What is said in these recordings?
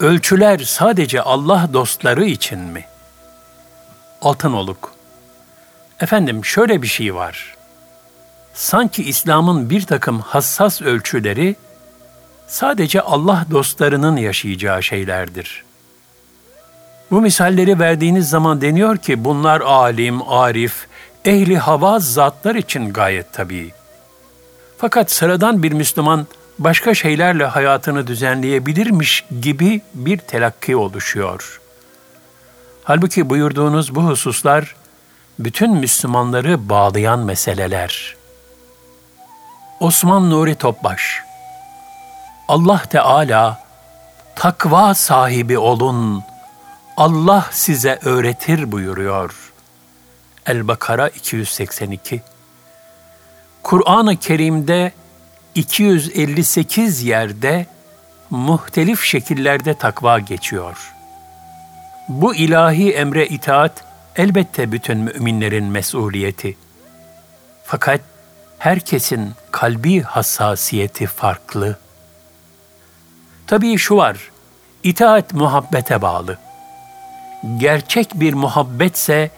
Ölçüler sadece Allah dostları için mi? Altınoluk. Efendim şöyle bir şey var. Sanki İslam'ın bir takım hassas ölçüleri sadece Allah dostlarının yaşayacağı şeylerdir. Bu misalleri verdiğiniz zaman deniyor ki bunlar alim, arif, ehli havaz zatlar için gayet tabii. Fakat sıradan bir Müslüman başka şeylerle hayatını düzenleyebilirmiş gibi bir telakki oluşuyor. Halbuki buyurduğunuz bu hususlar bütün Müslümanları bağlayan meseleler. Osman Nuri Topbaş. Allah Teala takva sahibi olun, Allah size öğretir buyuruyor. El-Bakara 282. Kur'an-ı Kerim'de 258 yerde muhtelif şekillerde takva geçiyor. Bu ilahi emre itaat elbette bütün müminlerin mesuliyeti. Fakat herkesin kalbi hassasiyeti farklı. Tabii şu var, itaat muhabbete bağlı. Gerçek bir muhabbetse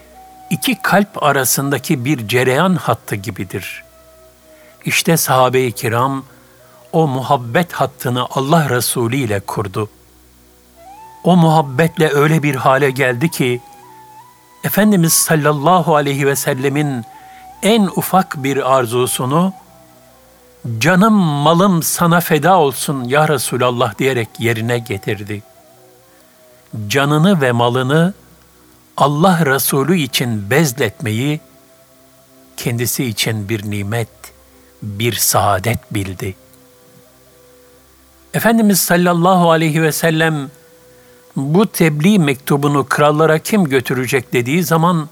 iki kalp arasındaki bir cereyan hattı gibidir. İşte sahabe-i kiram o muhabbet hattını Allah Resulü ile kurdu. O muhabbetle öyle bir hale geldi ki, Efendimiz sallallahu aleyhi ve sellemin en ufak bir arzusunu, canım malım sana feda olsun ya Resulallah diyerek yerine getirdi. Canını ve malını Allah Resulü için bezletmeyi, kendisi için bir nimet, bir saadet bildi. Efendimiz sallallahu aleyhi ve sellem bu tebliğ mektubunu krallara kim götürecek dediği zaman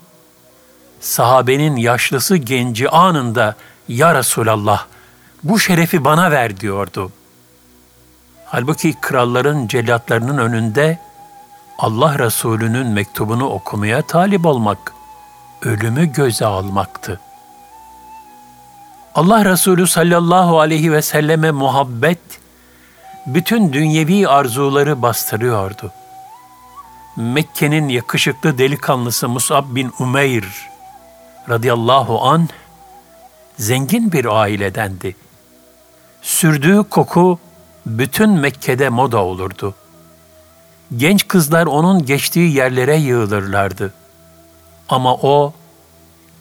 sahabenin yaşlısı genci anında ya Resulallah bu şerefi bana ver diyordu. Halbuki kralların cellatlarının önünde Allah Resulü'nün mektubunu okumaya talip olmak, ölümü göze almaktı. Allah Resulü sallallahu aleyhi ve selleme muhabbet, bütün dünyevi arzuları bastırıyordu. Mekke'nin yakışıklı delikanlısı Mus'ab bin Umeyr radıyallahu anh, zengin bir ailedendi. Sürdüğü koku bütün Mekke'de moda olurdu. Genç kızlar onun geçtiği yerlere yığılırlardı. Ama o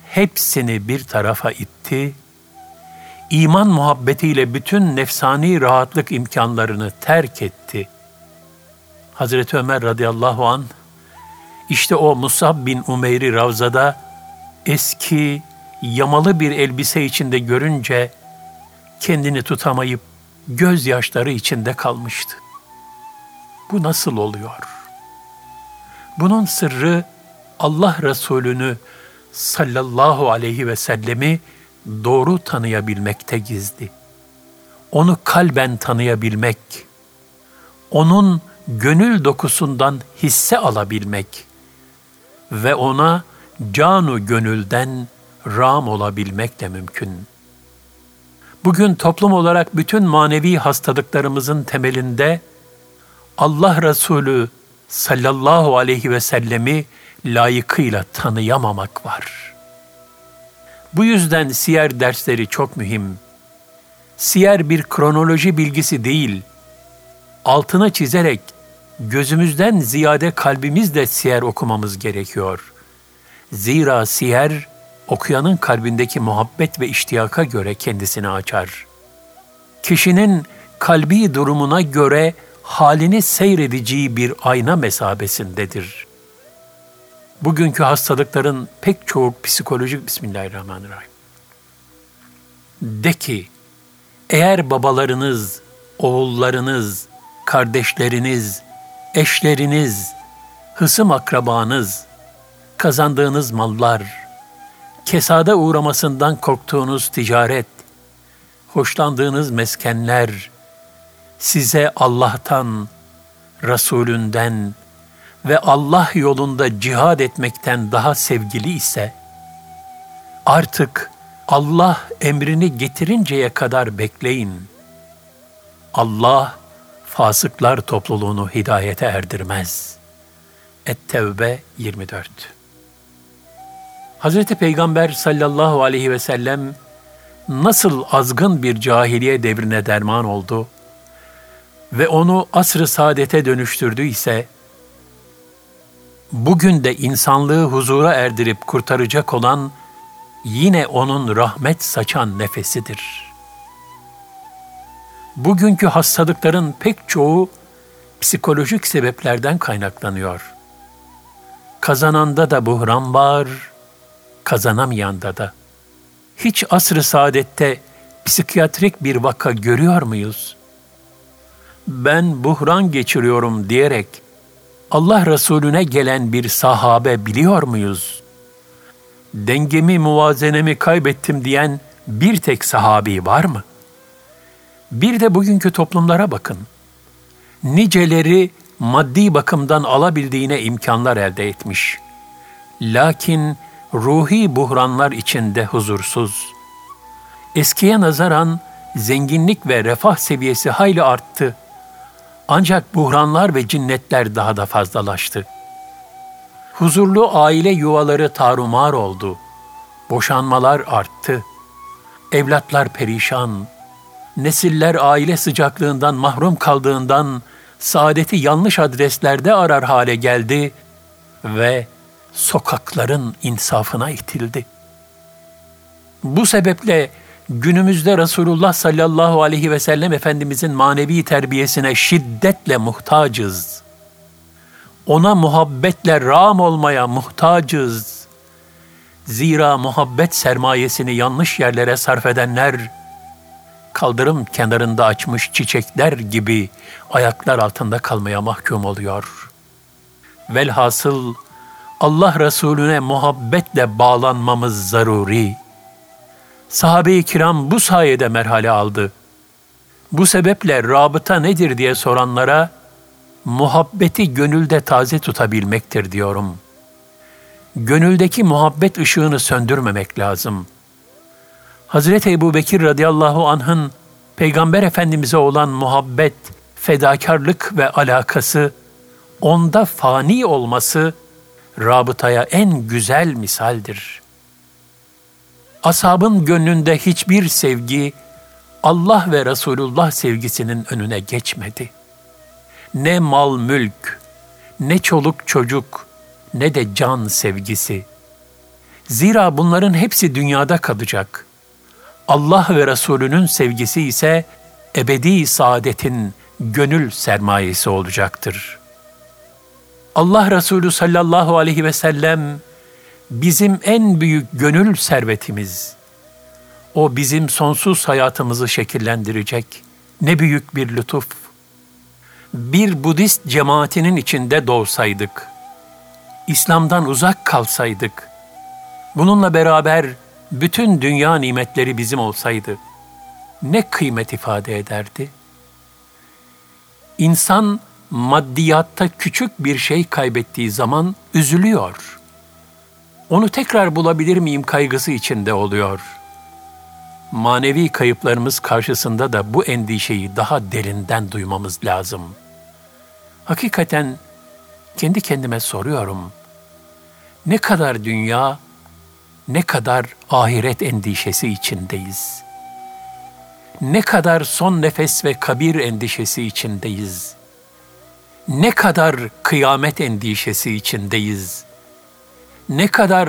hepsini bir tarafa itti, İman muhabbetiyle bütün nefsani rahatlık imkanlarını terk etti. Hazreti Ömer radıyallahu anh, işte o Mus'ab bin Umeyr'i Ravza'da eski, yamalı bir elbise içinde görünce kendini tutamayıp gözyaşları içinde kalmıştı. Bu nasıl oluyor? Bunun sırrı Allah Resulü'nü sallallahu aleyhi ve sellemi doğru tanıyabilmekte gizli. Onu kalben tanıyabilmek, onun gönül dokusundan hisse alabilmek ve ona canu gönülden ram olabilmek de mümkün. Bugün toplum olarak bütün manevi hastalıklarımızın temelinde Allah Resulü sallallahu aleyhi ve sellemi layıkıyla tanıyamamak var. Bu yüzden siyer dersleri çok mühim. Siyer bir kronoloji bilgisi değil, altını çizerek gözümüzden ziyade kalbimizle siyer okumamız gerekiyor. Zira siyer, okuyanın kalbindeki muhabbet ve iştiyaka göre kendisini açar. Kişinin kalbi durumuna göre halini seyredeceği bir ayna mesabesindedir. Bugünkü hastalıkların pek çoğu psikolojik. Bismillahirrahmanirrahim. De ki, eğer babalarınız, oğullarınız, kardeşleriniz, eşleriniz, hısım akrabanız, kazandığınız mallar, kesada uğramasından korktuğunuz ticaret, hoşlandığınız meskenler, size Allah'tan, Resulünden ve Allah yolunda cihad etmekten daha sevgili ise, artık Allah emrini getirinceye kadar bekleyin. Allah fasıklar topluluğunu hidayete erdirmez. Et-Tevbe 24. Hazreti Peygamber sallallahu aleyhi ve sellem nasıl azgın bir cahiliye devrine derman oldu ve onu asr-ı saadete dönüştürdüyse, bugün de insanlığı huzura erdirip kurtaracak olan yine onun rahmet saçan nefesidir. Bugünkü hastalıkların pek çoğu psikolojik sebeplerden kaynaklanıyor. Kazananda da buhran var, kazanamayanda da. Hiç asr-ı saadette psikiyatrik bir vaka görüyor muyuz? Ben buhran geçiriyorum diyerek Allah Resulüne gelen bir sahabe biliyor muyuz? Dengemi, muvazenemi kaybettim diyen bir tek sahabi var mı? Bir de bugünkü toplumlara bakın. Niceleri maddi bakımdan alabildiğine imkanlar elde etmiş. Lakin ruhi buhranlar içinde huzursuz. Eskiye nazaran zenginlik ve refah seviyesi hayli arttı. Ancak buhranlar ve cinnetler daha da fazlalaştı. Huzurlu aile yuvaları tarumar oldu. Boşanmalar arttı. Evlatlar perişan. Nesiller aile sıcaklığından mahrum kaldığından saadeti yanlış adreslerde arar hale geldi ve sokakların insafına itildi. Bu sebeple günümüzde Resulullah sallallahu aleyhi ve sellem Efendimizin manevi terbiyesine şiddetle muhtacız. Ona muhabbetle rağm olmaya muhtacız. Zira muhabbet sermayesini yanlış yerlere sarf edenler, kaldırım kenarında açmış çiçekler gibi ayaklar altında kalmaya mahkum oluyor. Velhasıl Allah Resulüne muhabbetle bağlanmamız zaruri. Sahabe-i kiram bu sayede merhale aldı. Bu sebeple rabıta nedir diye soranlara, muhabbeti gönülde taze tutabilmektir diyorum. Gönüldeki muhabbet ışığını söndürmemek lazım. Hazreti Ebu Bekir radıyallahu anh'ın Peygamber Efendimiz'e olan muhabbet, fedakarlık ve alakası, onda fani olması rabıtaya en güzel misaldir. Ashabın gönlünde hiçbir sevgi Allah ve Resulullah sevgisinin önüne geçmedi. Ne mal mülk, ne çoluk çocuk, ne de can sevgisi. Zira bunların hepsi dünyada kalacak. Allah ve Resulünün sevgisi ise ebedi saadetin gönül sermayesi olacaktır. Allah Resulü sallallahu aleyhi ve sellem bizim en büyük gönül servetimiz. O bizim sonsuz hayatımızı şekillendirecek. Ne büyük bir lütuf. Bir Budist cemaatinin içinde doğsaydık, İslam'dan uzak kalsaydık, bununla beraber bütün dünya nimetleri bizim olsaydı, ne kıymet ifade ederdi? İnsan maddiyatta küçük bir şey kaybettiği zaman üzülüyor. Onu tekrar bulabilir miyim kaygısı içinde oluyor. Manevi kayıplarımız karşısında da bu endişeyi daha derinden duymamız lazım. Hakikaten kendi kendime soruyorum. Ne kadar dünya, ne kadar ahiret endişesi içindeyiz? Ne kadar son nefes ve kabir endişesi içindeyiz? Ne kadar kıyamet endişesi içindeyiz? Ne kadar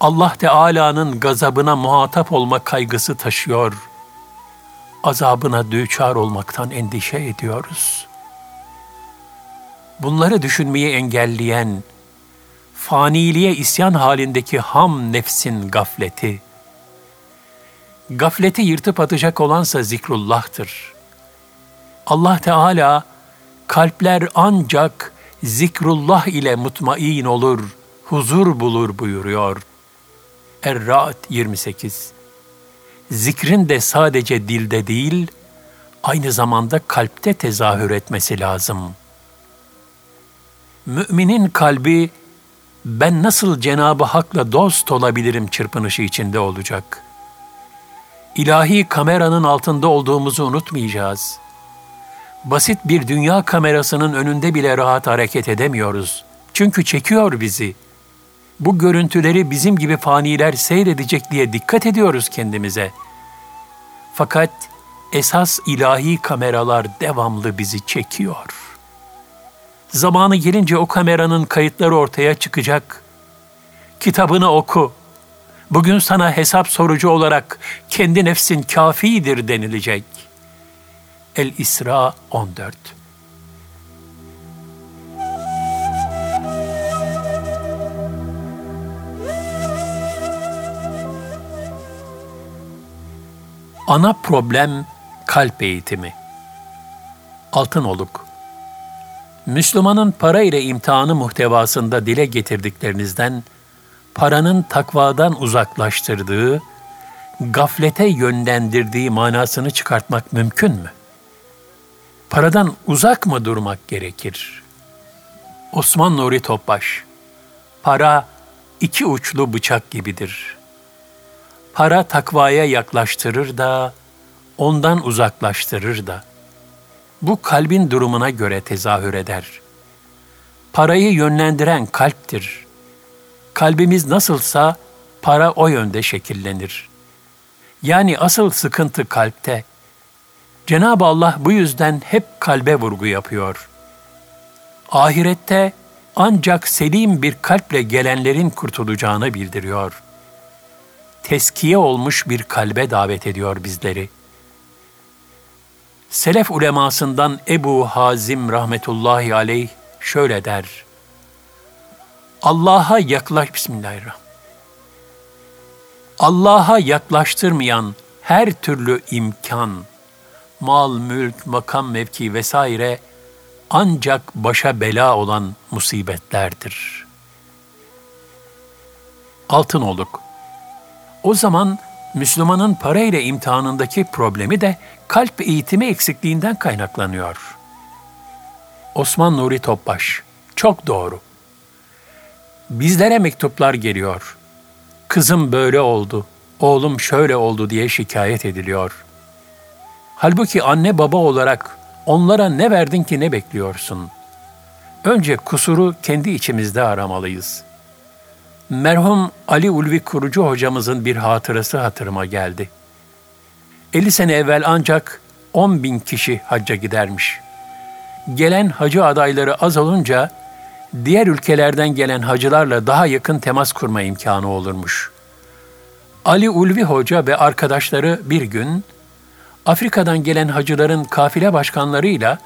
Allah Teala'nın gazabına muhatap olma kaygısı taşıyor, azabına düçar olmaktan endişe ediyoruz. Bunları düşünmeyi engelleyen, faniliğe isyan halindeki ham nefsin gafleti. Gafleti yırtıp atacak olansa zikrullah'tır. Allah Teala, kalpler ancak zikrullah ile mutmain olur, huzur bulur buyuruyor. Er-Ra'd 28. Zikrin de sadece dilde değil, aynı zamanda kalpte tezahür etmesi lazım. Müminin kalbi, ben nasıl Cenab-ı Hak'la dost olabilirim çırpınışı içinde olacak. İlahi kameranın altında olduğumuzu unutmayacağız. basit bir dünya kamerasının önünde bile rahat hareket edemiyoruz. Çünkü çekiyor bizi. Bu görüntüleri bizim gibi faniler seyredecek diye dikkat ediyoruz kendimize. Fakat esas ilahi kameralar devamlı bizi çekiyor. Zamanı gelince o kameranın kayıtları ortaya çıkacak. Kitabını oku. Bugün sana hesap sorucu olarak kendi nefsin kâfidir denilecek. El-İsra 14. Ana problem kalp eğitimi. Altınoluk. Müslümanın para ile imtihanı muhtevasında dile getirdiklerinizden, paranın takvadan uzaklaştırdığı, gaflete yönlendirdiği manasını çıkartmak mümkün mü? Paradan uzak mı durmak gerekir? Osman Nuri Topbaş, para iki uçlu bıçak gibidir. Para takvaya yaklaştırır da, ondan uzaklaştırır da. Bu kalbin durumuna göre tezahür eder. Parayı yönlendiren kalptir. Kalbimiz nasılsa para o yönde şekillenir. Yani asıl sıkıntı kalpte. Cenab-ı Allah bu yüzden hep kalbe vurgu yapıyor. Ahirette ancak selim bir kalple gelenlerin kurtulacağını bildiriyor. Teskiye olmuş bir kalbe davet ediyor bizleri. Selef ulemasından Ebu Hazim rahmetullahi aleyh şöyle der. Allah'a yaklaştırmayan her türlü imkan, mal, mülk, makam, mevki vesaire ancak başa bela olan musibetlerdir. Altınoluk. O zaman Müslümanın parayla imtihanındaki problemi de kalp eğitimi eksikliğinden kaynaklanıyor. Osman Nuri Topbaş, çok doğru. Bizlere mektuplar geliyor. Kızım böyle oldu, oğlum şöyle oldu diye şikayet ediliyor. Halbuki anne baba olarak onlara ne verdin ki ne bekliyorsun? Önce kusuru kendi içimizde aramalıyız. Merhum Ali Ulvi Kurucu hocamızın bir hatırası hatırıma geldi. 50 sene evvel ancak 10.000 kişi hacca gidermiş. Gelen hacı adayları az olunca diğer ülkelerden gelen hacılarla daha yakın temas kurma imkanı olurmuş. Ali Ulvi Hoca ve arkadaşları bir gün Afrika'dan gelen hacıların kafile başkanlarıyla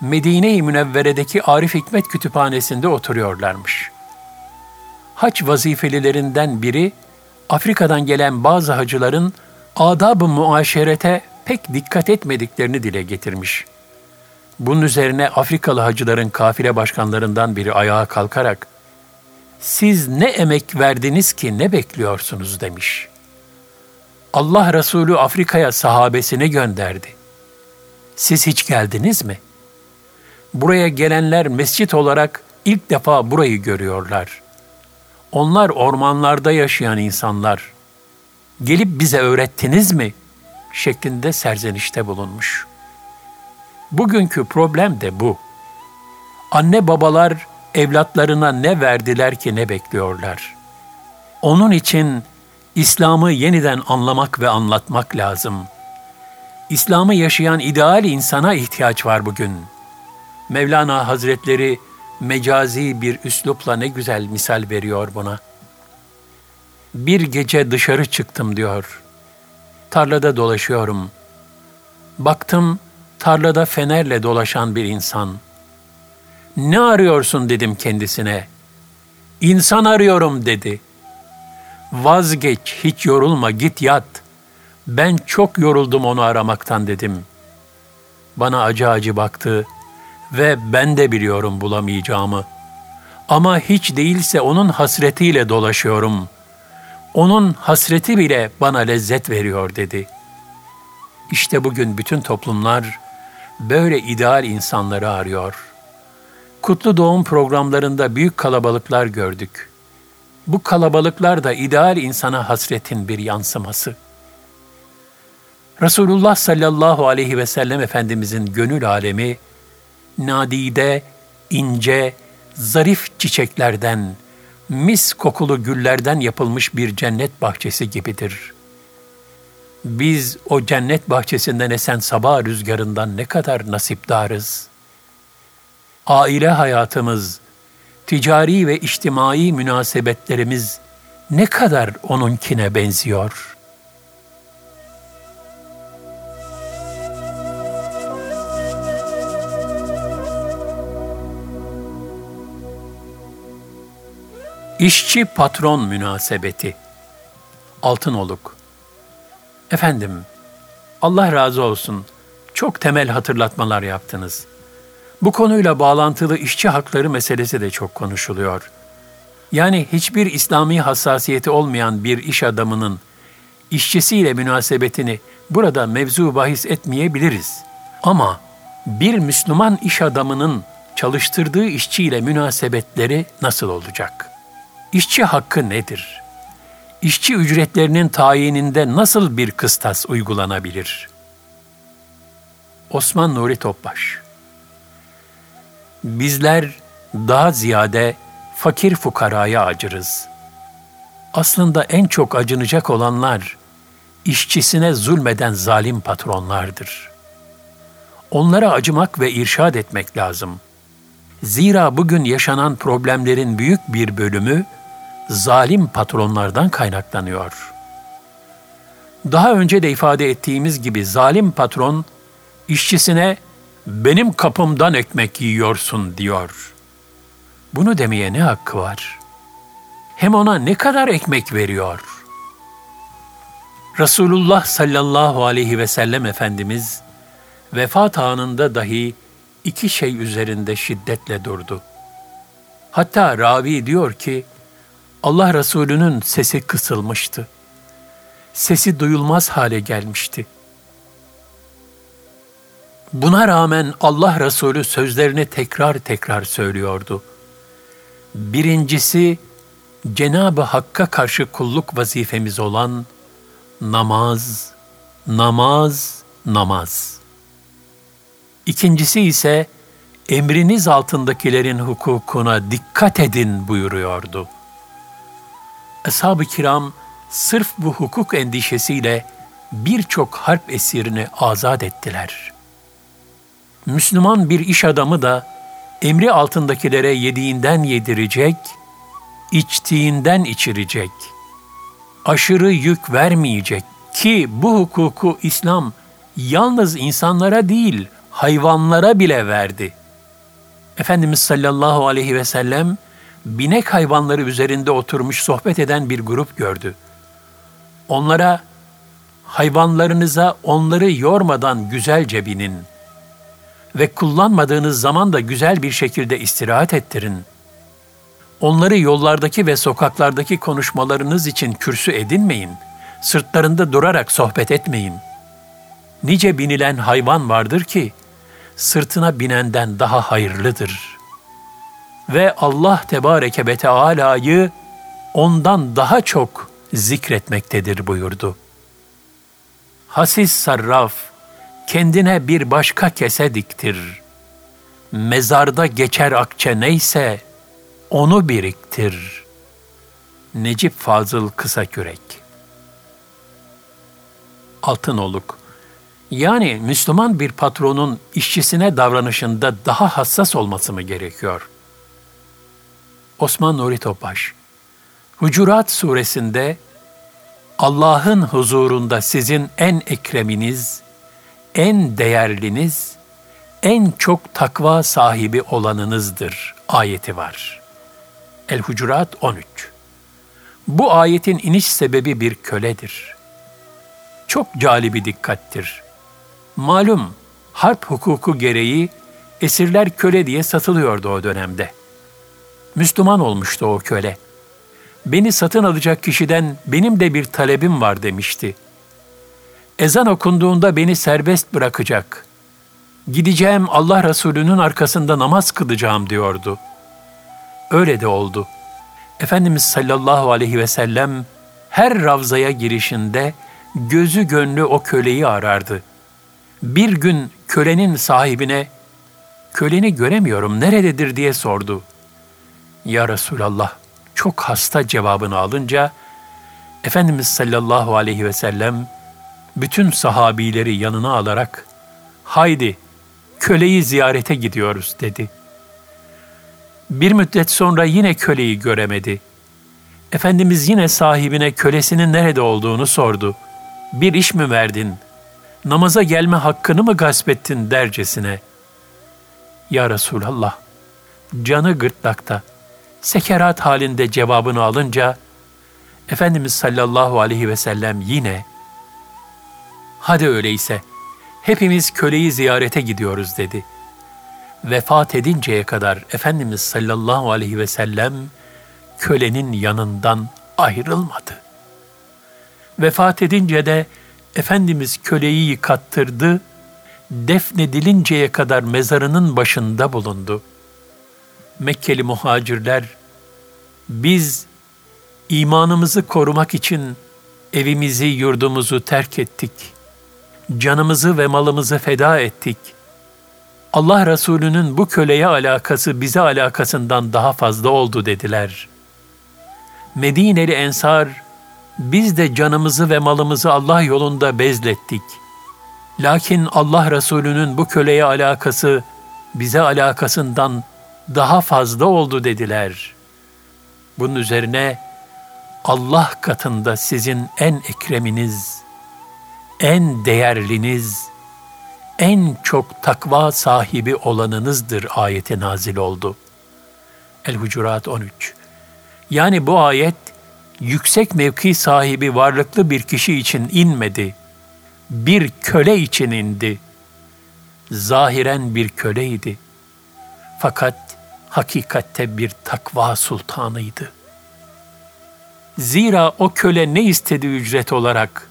Medine-i Münevvere'deki Arif Hikmet Kütüphanesi'nde oturuyorlarmış. Hac vazifelilerinden biri, Afrika'dan gelen bazı hacıların adab-ı muaşerete pek dikkat etmediklerini dile getirmiş. Bunun üzerine Afrikalı hacıların kafile başkanlarından biri ayağa kalkarak, "Siz ne emek verdiniz ki ne bekliyorsunuz?" demiş. Allah Resulü Afrika'ya sahabesini gönderdi. "Siz hiç geldiniz mi? Buraya gelenler mescit olarak ilk defa burayı görüyorlar. Onlar ormanlarda yaşayan insanlar. Gelip bize öğrettiniz mi?" şeklinde serzenişte bulunmuş. Bugünkü problem de bu. Anne babalar evlatlarına ne verdiler ki ne bekliyorlar? Onun için İslam'ı yeniden anlamak ve anlatmak lazım. İslam'ı yaşayan ideal insana ihtiyaç var bugün. Mevlana Hazretleri mecazi bir üslupla ne güzel misal veriyor buna. "Bir gece dışarı çıktım" diyor. "Tarlada dolaşıyorum. Baktım tarlada fenerle dolaşan bir insan. Ne arıyorsun dedim kendisine. İnsan arıyorum dedi. Vazgeç, hiç yorulma, git yat. Ben çok yoruldum onu aramaktan dedim. Bana acı acı baktı. Ve ben de biliyorum bulamayacağımı. Ama hiç değilse onun hasretiyle dolaşıyorum. Onun hasreti bile bana lezzet veriyor" dedi. İşte bugün bütün toplumlar böyle ideal insanları arıyor. Kutlu doğum programlarında büyük kalabalıklar gördük. Bu kalabalıklar da ideal insana hasretin bir yansıması. Resulullah sallallahu aleyhi ve sellem Efendimizin gönül alemi, nadide, ince, zarif çiçeklerden, mis kokulu güllerden yapılmış bir cennet bahçesi gibidir. Biz o cennet bahçesinden esen sabah rüzgarından ne kadar nasipdarız. Aile hayatımız, ticari ve içtimai münasebetlerimiz ne kadar onunkine benziyor. İşçi-patron münasebeti. Altınoluk. Efendim, Allah razı olsun, çok temel hatırlatmalar yaptınız. Bu konuyla bağlantılı işçi hakları meselesi de çok konuşuluyor. Yani hiçbir İslami hassasiyeti olmayan bir iş adamının işçisiyle münasebetini burada mevzu bahis etmeyebiliriz. Ama bir Müslüman iş adamının çalıştırdığı işçiyle münasebetleri nasıl olacak? İşçi hakkı nedir? İşçi ücretlerinin tayininde nasıl bir kıstas uygulanabilir? Osman Nuri Topbaş. Bizler daha ziyade fakir fukaraya acırız. Aslında en çok acınacak olanlar, işçisine zulmeden zalim patronlardır. Onlara acımak ve irşad etmek lazım. Zira bugün yaşanan problemlerin büyük bir bölümü, zalim patronlardan kaynaklanıyor. Daha önce de ifade ettiğimiz gibi zalim patron, işçisine "Benim kapımdan ekmek yiyorsun" diyor. Bunu demeye ne hakkı var? Hem ona ne kadar ekmek veriyor? Resulullah sallallahu aleyhi ve sellem Efendimiz, vefat anında dahi iki şey üzerinde şiddetle durdu. Hatta ravi diyor ki, Allah Resulü'nün sesi kısılmıştı. Sesi duyulmaz hale gelmişti. Buna rağmen Allah Resulü sözlerini tekrar tekrar söylüyordu. Birincisi, Cenab-ı Hakk'a karşı kulluk vazifemiz olan namaz, namaz, namaz. İkincisi ise emriniz altındakilerin hukukuna dikkat edin buyuruyordu. Ashab-ı kiram sırf bu hukuk endişesiyle birçok harp esirini azat ettiler. Müslüman bir iş adamı da emri altındakilere yediğinden yedirecek, içtiğinden içirecek, aşırı yük vermeyecek ki bu hukuku İslam yalnız insanlara değil, hayvanlara bile verdi. Efendimiz sallallahu aleyhi ve sellem, binek hayvanları üzerinde oturmuş sohbet eden bir grup gördü. Onlara, hayvanlarınıza onları yormadan güzelce binin ve kullanmadığınız zaman da güzel bir şekilde istirahat ettirin. Onları yollardaki ve sokaklardaki konuşmalarınız için kürsü edinmeyin, sırtlarında durarak sohbet etmeyin. Nice binilen hayvan vardır ki, sırtına binenden daha hayırlıdır. Ve Allah Tebareke ve Teala'yı ondan daha çok zikretmektedir buyurdu. Hasis sarraf, kendine bir başka kese diktir. Mezarda geçer akçe neyse, onu biriktir. Necip Fazıl Kısakürek. Altınoluk. Yani Müslüman bir patronun işçisine davranışında daha hassas olması mı gerekiyor? Osman Nuri Topbaş. Hucurat suresinde Allah'ın huzurunda sizin en ekreminiz, en değerliniz, en çok takva sahibi olanınızdır ayeti var. El-Hucurat 13. Bu ayetin iniş sebebi bir köledir. Çok calibi dikkattir. Malum, harp hukuku gereği esirler köle diye satılıyordu o dönemde. Müslüman olmuştu o köle. Beni satın alacak kişiden benim de bir talebim var demişti. Ezan okunduğunda beni serbest bırakacak. Gideceğim Allah Resulü'nün arkasında namaz kılacağım diyordu. Öyle de oldu. Efendimiz sallallahu aleyhi ve sellem her ravzaya girişinde gözü gönlü o köleyi arardı. Bir gün kölenin sahibine, "Köleni göremiyorum, nerededir?" diye sordu. "Ya Resulallah," çok hasta cevabını alınca, Efendimiz sallallahu aleyhi ve sellem bütün sahabileri yanına alarak, "Haydi, köleyi ziyarete gidiyoruz," dedi. Bir müddet sonra yine köleyi göremedi. Efendimiz yine sahibine kölesinin nerede olduğunu sordu. "Bir iş mi verdin, namaza gelme hakkını mı gasp ettin?" dercesine. "Ya Resulallah," canı gırtlakta, sekerat halinde cevabını alınca, Efendimiz sallallahu aleyhi ve sellem yine, "Hadi öyleyse, hepimiz köleyi ziyarete gidiyoruz," dedi. Vefat edinceye kadar Efendimiz sallallahu aleyhi ve sellem kölenin yanından ayrılmadı. Vefat edince de Efendimiz köleyi yıkattırdı, defnedilinceye kadar mezarının başında bulundu. Mekkeli muhacirler, "Biz imanımızı korumak için evimizi, yurdumuzu terk ettik. Canımızı ve malımızı feda ettik. Allah Resulü'nün bu köleye alakası bize alakasından daha fazla oldu," dediler. Medineli Ensar, "Biz de canımızı ve malımızı Allah yolunda bezlettik. Lakin Allah Resulü'nün bu köleye alakası bize alakasından daha fazla oldu," dediler. Bunun üzerine, "Allah katında sizin en ekreminiz, en değerliniz, en çok takva sahibi olanınızdır" ayeti nazil oldu. El-Hucurat 13. Yani bu ayet, yüksek mevki sahibi varlıklı bir kişi için inmedi, bir köle için indi. Zahiren bir köleydi, fakat hakikatte bir takva sultanıydı. Zira o köle ne istedi ücret olarak?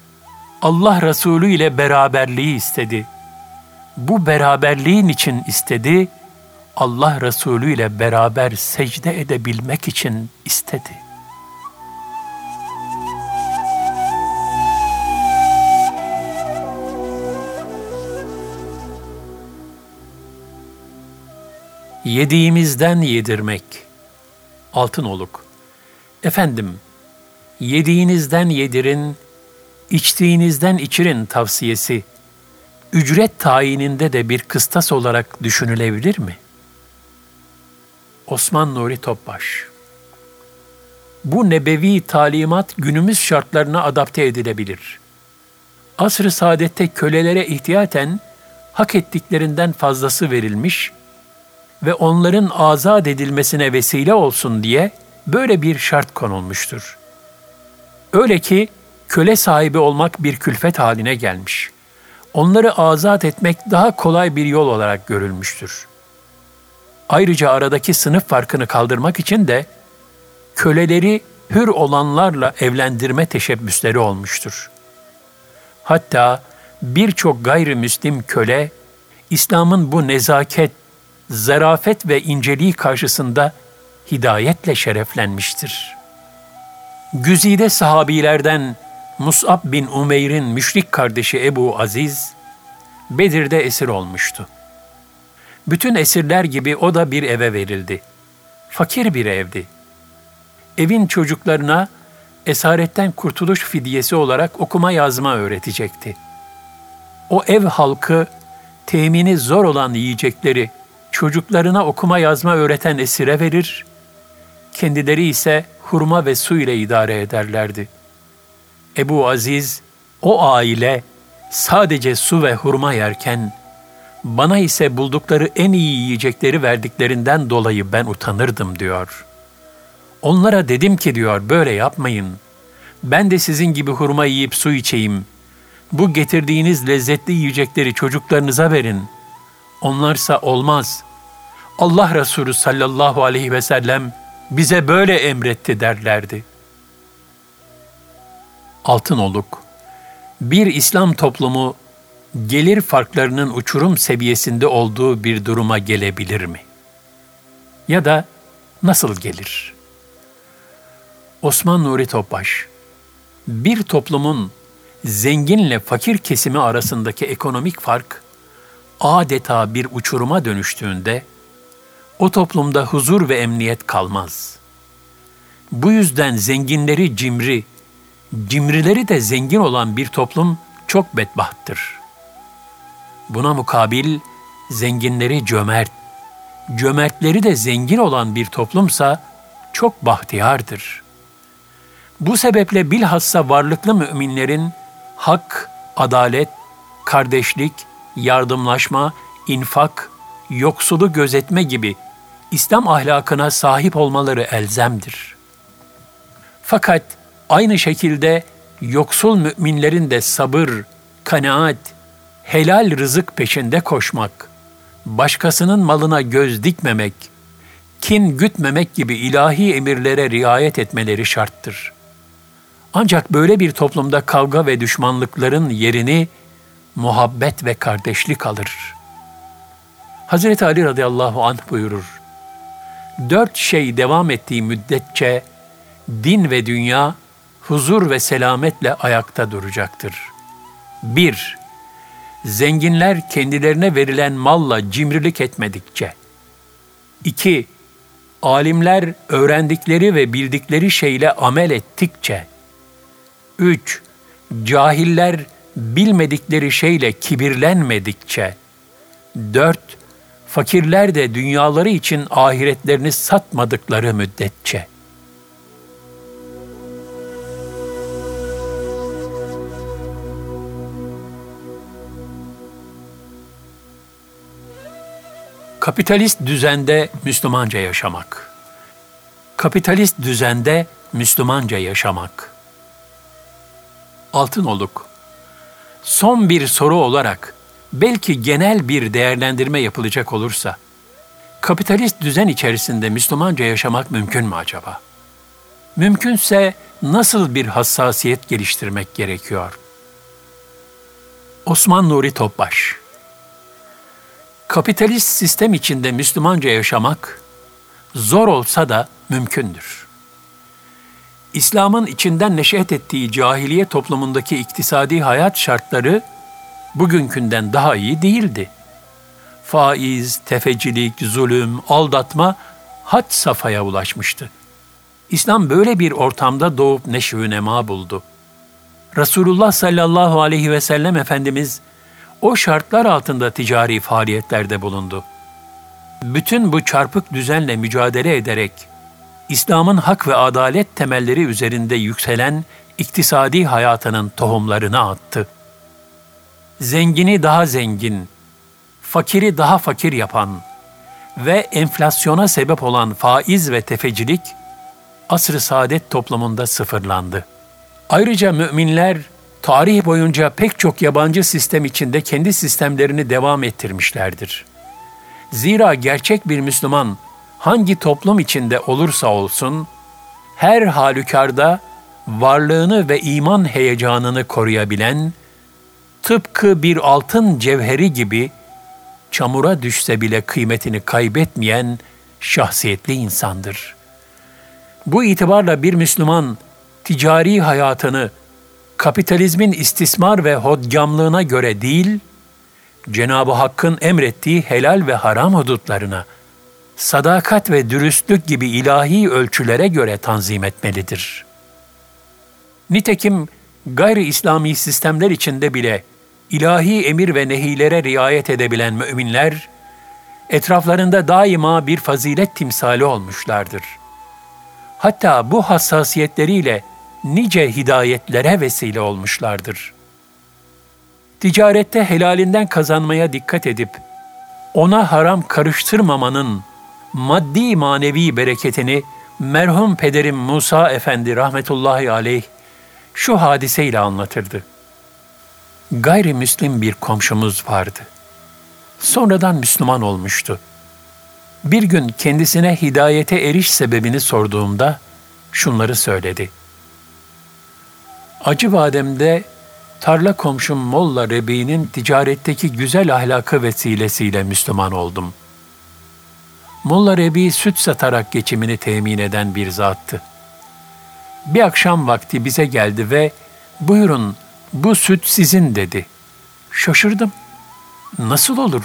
Allah Resulü ile beraberliği istedi. Bu beraberliğin için istedi, Allah Resulü ile beraber secde edebilmek için istedi. Yediğimizden yedirmek. Altınoluk. "Efendim, yediğinizden yedirin, içtiğinizden içirin" tavsiyesi, ücret tayininde de bir kıstas olarak düşünülebilir mi? Osman Nuri Topbaş. Bu nebevi talimat günümüz şartlarına adapte edilebilir. Asr-ı saadette kölelere ihtiyaten hak ettiklerinden fazlası verilmiş ve onların azat edilmesine vesile olsun diye böyle bir şart konulmuştur. Öyle ki köle sahibi olmak bir külfet haline gelmiş. Onları azat etmek daha kolay bir yol olarak görülmüştür. Ayrıca aradaki sınıf farkını kaldırmak için de köleleri hür olanlarla evlendirme teşebbüsleri olmuştur. Hatta birçok gayrimüslim köle, İslam'ın bu nezaket, zarafet ve inceliği karşısında hidayetle şereflenmiştir. Güzide sahabilerden Mus'ab bin Umeyr'in müşrik kardeşi Ebu Aziz, Bedir'de esir olmuştu. Bütün esirler gibi o da bir eve verildi. Fakir bir evdi. Evin çocuklarına esaretten kurtuluş fidyesi olarak okuma yazma öğretecekti. O ev halkı, temini zor olan yiyecekleri çocuklarına okuma yazma öğreten esire verir, kendileri ise hurma ve su ile idare ederlerdi. Ebu Aziz, "O aile sadece su ve hurma yerken, bana ise buldukları en iyi yiyecekleri verdiklerinden dolayı ben utanırdım," diyor. "Onlara dedim ki," diyor, "böyle yapmayın. Ben de sizin gibi hurma yiyip su içeyim. Bu getirdiğiniz lezzetli yiyecekleri çocuklarınıza verin. Onlarsa olmaz. Allah Resulü sallallahu aleyhi ve sellem bize böyle emretti," derlerdi. Altınoluk. Bir İslam toplumu gelir farklarının uçurum seviyesinde olduğu bir duruma gelebilir mi? Ya da nasıl gelir? Osman Nuri Topbaş. Bir toplumun zenginle fakir kesimi arasındaki ekonomik fark adeta bir uçuruma dönüştüğünde o toplumda huzur ve emniyet kalmaz. Bu yüzden zenginleri cimri, cimrileri de zengin olan bir toplum çok bedbahttır. Buna mukabil zenginleri cömert, cömertleri de zengin olan bir toplumsa çok bahtiyardır. Bu sebeple bilhassa varlıklı müminlerin hak, adalet, kardeşlik, yardımlaşma, infak, yoksulu gözetme gibi İslam ahlakına sahip olmaları elzemdir. Fakat aynı şekilde yoksul müminlerin de sabır, kanaat, helal rızık peşinde koşmak, başkasının malına göz dikmemek, kin gütmemek gibi ilahi emirlere riayet etmeleri şarttır. Ancak böyle bir toplumda kavga ve düşmanlıkların yerini muhabbet ve kardeşlik alır. Hazreti Ali radıyallahu anh buyurur, 4 şey devam ettiği müddetçe din ve dünya huzur ve selametle ayakta duracaktır. 1- Zenginler kendilerine verilen malla cimrilik etmedikçe. 2- Alimler öğrendikleri ve bildikleri şeyle amel ettikçe. 3- Cahiller bilmedikleri şeyle kibirlenmedikçe. 4- Fakirler de dünyaları için ahiretlerini satmadıkları müddetçe. Kapitalist düzende Müslümanca yaşamak. Kapitalist düzende Müslümanca yaşamak. Altınoluk. Son bir soru olarak belki genel bir değerlendirme yapılacak olursa, kapitalist düzen içerisinde Müslümanca yaşamak mümkün mü acaba? Mümkünse nasıl bir hassasiyet geliştirmek gerekiyor? Osman Nuri Topbaş. Kapitalist sistem içinde Müslümanca yaşamak zor olsa da mümkündür. İslam'ın içinden neş'et ettiği cahiliye toplumundaki iktisadi hayat şartları bugünkünden daha iyi değildi. Faiz, tefecilik, zulüm, aldatma had safhaya ulaşmıştı. İslam böyle bir ortamda doğup neşv-ü nema buldu. Resulullah sallallahu aleyhi ve sellem Efendimiz o şartlar altında ticari faaliyetlerde bulundu. Bütün bu çarpık düzenle mücadele ederek, İslam'ın hak ve adalet temelleri üzerinde yükselen iktisadi hayatının tohumlarını attı. Zengini daha zengin, fakiri daha fakir yapan ve enflasyona sebep olan faiz ve tefecilik, asr-ı saadet toplumunda sıfırlandı. Ayrıca müminler, tarih boyunca pek çok yabancı sistem içinde kendi sistemlerini devam ettirmişlerdir. Zira gerçek bir Müslüman hangi toplum içinde olursa olsun, her halükarda varlığını ve iman heyecanını koruyabilen, tıpkı bir altın cevheri gibi çamura düşse bile kıymetini kaybetmeyen şahsiyetli insandır. Bu itibarla bir Müslüman ticari hayatını, kapitalizmin istismar ve hodgamlığına göre değil, Cenab-ı Hakk'ın emrettiği helal ve haram hudutlarına, sadakat ve dürüstlük gibi ilahi ölçülere göre tanzim etmelidir. Nitekim gayri İslami sistemler içinde bile ilahi emir ve nehilere riayet edebilen müminler, etraflarında daima bir fazilet timsali olmuşlardır. Hatta bu hassasiyetleriyle nice hidayetlere vesile olmuşlardır. Ticarette helalinden kazanmaya dikkat edip, ona haram karıştırmamanın maddi manevi bereketini merhum pederim Musa Efendi rahmetullahi aleyh şu hadiseyle anlatırdı. Gayrimüslim bir komşumuz vardı. Sonradan Müslüman olmuştu. Bir gün kendisine hidayete eriş sebebini sorduğumda şunları söyledi. Acıbadem'de tarla komşum Molla Rebi'nin ticaretteki güzel ahlakı vesilesiyle Müslüman oldum. Molla Rebi süt satarak geçimini temin eden bir zattı. Bir akşam vakti bize geldi ve "Buyurun bu süt sizin dedi. Şaşırdım. Nasıl olur?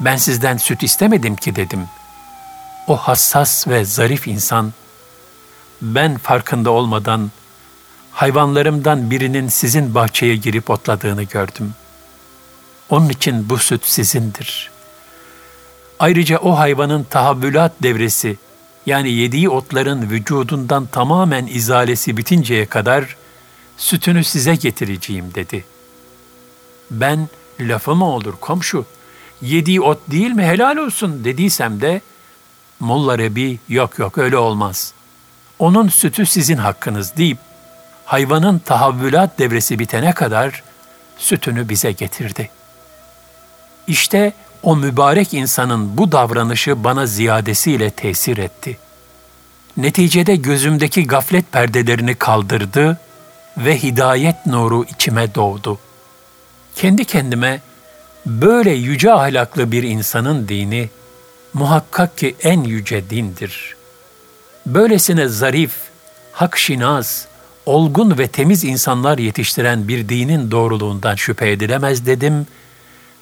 Ben sizden süt istemedim ki dedim. O hassas ve zarif insan, ben farkında olmadan hayvanlarımdan birinin sizin bahçeye girip otladığını gördüm. Onun için bu süt sizindir. Ayrıca o hayvanın tahavvülat devresi, yani yediği otların vücudundan tamamen izalesi bitinceye kadar sütünü size getireceğim dedi. Ben, lafı mı olur komşu, yediği ot değil mi helal olsun dediysem de, Molla Rebi yok öyle olmaz. Onun sütü sizin hakkınız deyip, hayvanın tahavvülat devresi bitene kadar sütünü bize getirdi. İşte o mübarek insanın bu davranışı bana ziyadesiyle tesir etti. Neticede gözümdeki gaflet perdelerini kaldırdı ve hidayet nuru içime doğdu. Kendi kendime böyle yüce ahlaklı bir insanın dini muhakkak ki en yüce dindir. Böylesine zarif, hakşinaz, olgun ve temiz insanlar yetiştiren bir dinin doğruluğundan şüphe edilemez dedim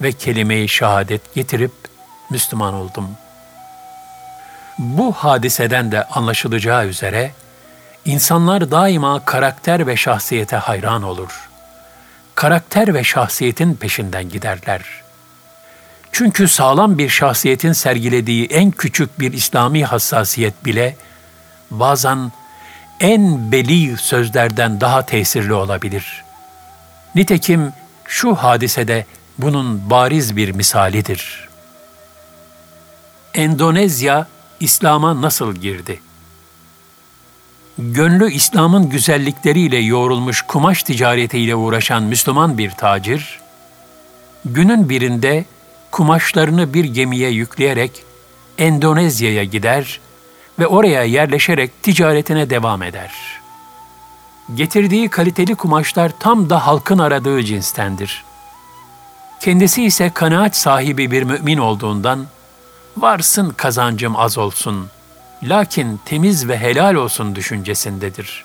ve kelime-i şehadet getirip Müslüman oldum. Bu hadiseden de anlaşılacağı üzere, insanlar daima karakter ve şahsiyete hayran olur. Karakter ve şahsiyetin peşinden giderler. Çünkü sağlam bir şahsiyetin sergilediği en küçük bir İslami hassasiyet bile, bazen en beli sözlerden daha tesirli olabilir. Nitekim şu hadisede bunun bariz bir misalidir. Endonezya, İslam'a nasıl girdi? Gönlü İslam'ın güzellikleriyle yoğrulmuş kumaş ticaretiyle uğraşan Müslüman bir tacir, günün birinde kumaşlarını bir gemiye yükleyerek Endonezya'ya gider ve oraya yerleşerek ticaretine devam eder. Getirdiği kaliteli kumaşlar tam da halkın aradığı cinstendir. Kendisi ise kanaat sahibi bir mümin olduğundan, varsın kazancım az olsun, lakin temiz ve helal olsun düşüncesindedir.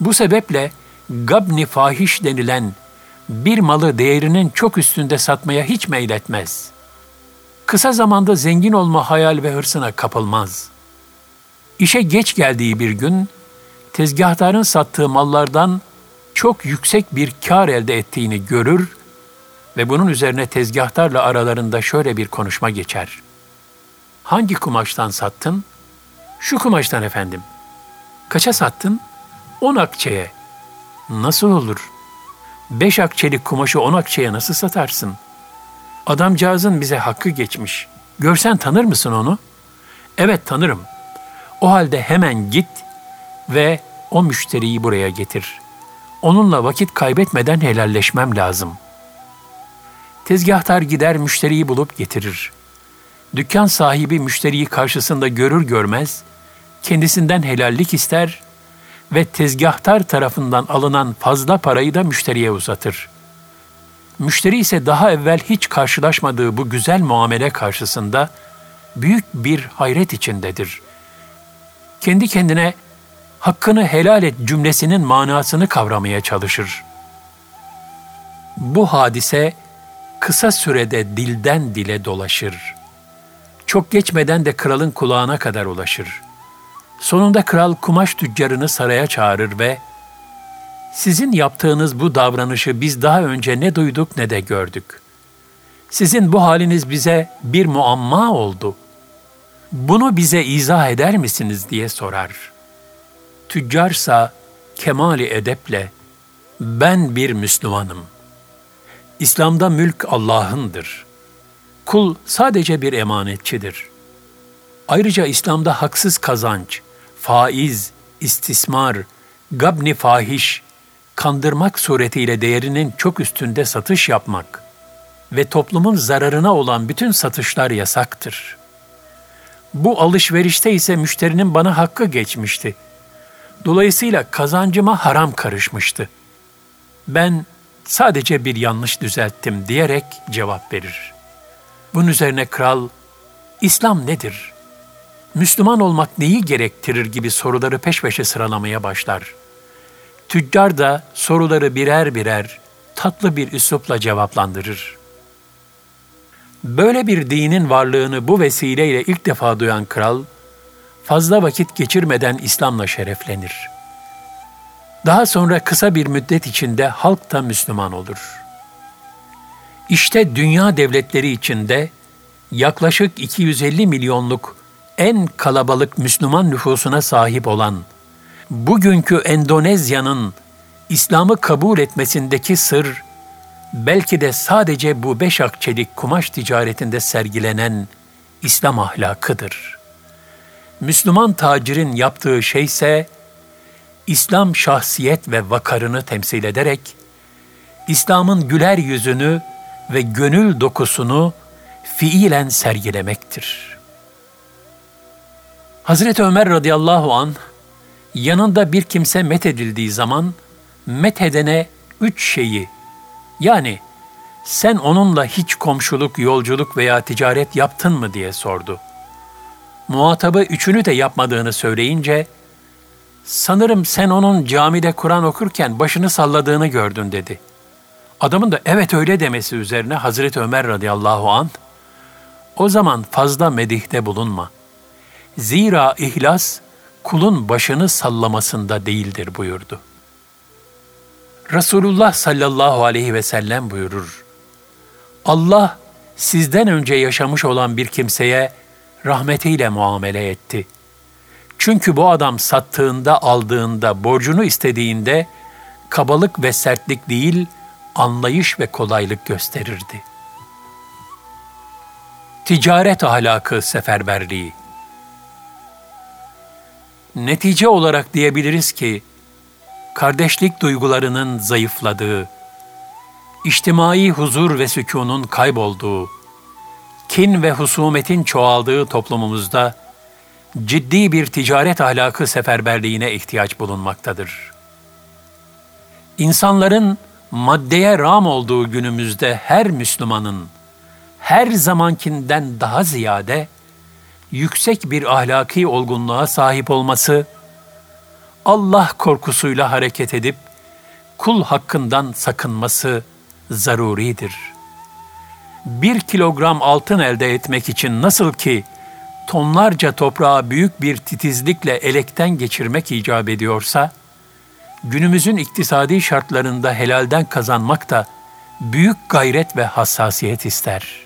Bu sebeple gabn-i fahiş denilen bir malı değerinin çok üstünde satmaya hiç meyletmez. Kısa zamanda zengin olma hayal ve hırsına kapılmaz. İşe geç geldiği bir gün, tezgahtarın sattığı mallardan çok yüksek bir kar elde ettiğini görür ve bunun üzerine tezgahtarla aralarında şöyle bir konuşma geçer. Hangi kumaştan sattın? Şu kumaştan efendim. Kaça sattın? 10 akçeye. Nasıl olur? 5 akçelik kumaşı 10 akçeye nasıl satarsın? Adamcağızın bize hakkı geçmiş. Görsen tanır mısın onu? Evet, tanırım. O halde hemen git ve o müşteriyi buraya getir. Onunla vakit kaybetmeden helalleşmem lazım. Tezgahtar gider müşteriyi bulup getirir. Dükkan sahibi müşteriyi karşısında görür görmez, kendisinden helallik ister ve tezgahtar tarafından alınan fazla parayı da müşteriye uzatır. Müşteri ise daha evvel hiç karşılaşmadığı bu güzel muamele karşısında büyük bir hayret içindedir. Kendi kendine hakkını helal et cümlesinin manasını kavramaya çalışır. Bu hadise kısa sürede dilden dile dolaşır. Çok geçmeden de kralın kulağına kadar ulaşır. Sonunda kral kumaş tüccarını saraya çağırır ve "Sizin yaptığınız bu davranışı biz daha önce ne duyduk ne de gördük. Sizin bu haliniz bize bir muamma oldu. Bunu bize izah eder misiniz?" diye sorar. Tüccarsa kemali edeple "Ben bir Müslümanım. İslam'da mülk Allah'ındır. Kul sadece bir emanetçidir. Ayrıca İslam'da haksız kazanç, faiz, istismar, gabn-i fahiş, kandırmak suretiyle değerinin çok üstünde satış yapmak ve toplumun zararına olan bütün satışlar yasaktır. Bu alışverişte ise müşterinin bana hakkı geçmişti. Dolayısıyla kazancıma haram karışmıştı. Ben sadece bir yanlış düzelttim" diyerek cevap verir. Bunun üzerine kral, "İslam nedir? Müslüman olmak neyi gerektirir?" gibi soruları peş peşe sıralamaya başlar. Tüccar da soruları birer birer tatlı bir üslupla cevaplandırır. Böyle bir dinin varlığını bu vesileyle ilk defa duyan kral, fazla vakit geçirmeden İslam'la şereflenir. Daha sonra kısa bir müddet içinde halk da Müslüman olur. İşte dünya devletleri içinde yaklaşık 250 milyonluk en kalabalık Müslüman nüfusuna sahip olan, bugünkü Endonezya'nın İslam'ı kabul etmesindeki sır, belki de sadece bu 5 akçelik kumaş ticaretinde sergilenen İslam ahlakıdır. Müslüman tacirin yaptığı şeyse, İslam şahsiyet ve vakarını temsil ederek, İslam'ın güler yüzünü ve gönül dokusunu fiilen sergilemektir. Hazreti Ömer radıyallahu anh, yanında bir kimse methedildiği zaman, methedene 3 şeyi, yani sen onunla hiç komşuluk, yolculuk veya ticaret yaptın mı diye sordu. Muhatabı 3'ünü de yapmadığını söyleyince, sanırım sen onun camide Kur'an okurken başını salladığını gördün dedi. Adamın da evet öyle demesi üzerine Hazreti Ömer radıyallahu anh, o zaman fazla medihte bulunma. Zira ihlas kulun başını sallamasında değildir buyurdu. Resulullah sallallahu aleyhi ve sellem buyurur, Allah sizden önce yaşamış olan bir kimseye rahmetiyle muamele etti. Çünkü bu adam sattığında, aldığında, borcunu istediğinde kabalık ve sertlik değil, anlayış ve kolaylık gösterirdi. Ticaret ahlakı seferberliği. Netice olarak diyebiliriz ki, kardeşlik duygularının zayıfladığı, içtimai huzur ve sükunun kaybolduğu, kin ve husumetin çoğaldığı toplumumuzda ciddi bir ticaret ahlakı seferberliğine ihtiyaç bulunmaktadır. İnsanların maddeye rağm olduğu günümüzde her Müslümanın her zamankinden daha ziyade yüksek bir ahlaki olgunluğa sahip olması, Allah korkusuyla hareket edip kul hakkından sakınması zaruridir. 1 kilogram altın elde etmek için nasıl ki tonlarca toprağı büyük bir titizlikle elekten geçirmek icap ediyorsa, günümüzün iktisadi şartlarında helalden kazanmak da büyük gayret ve hassasiyet ister.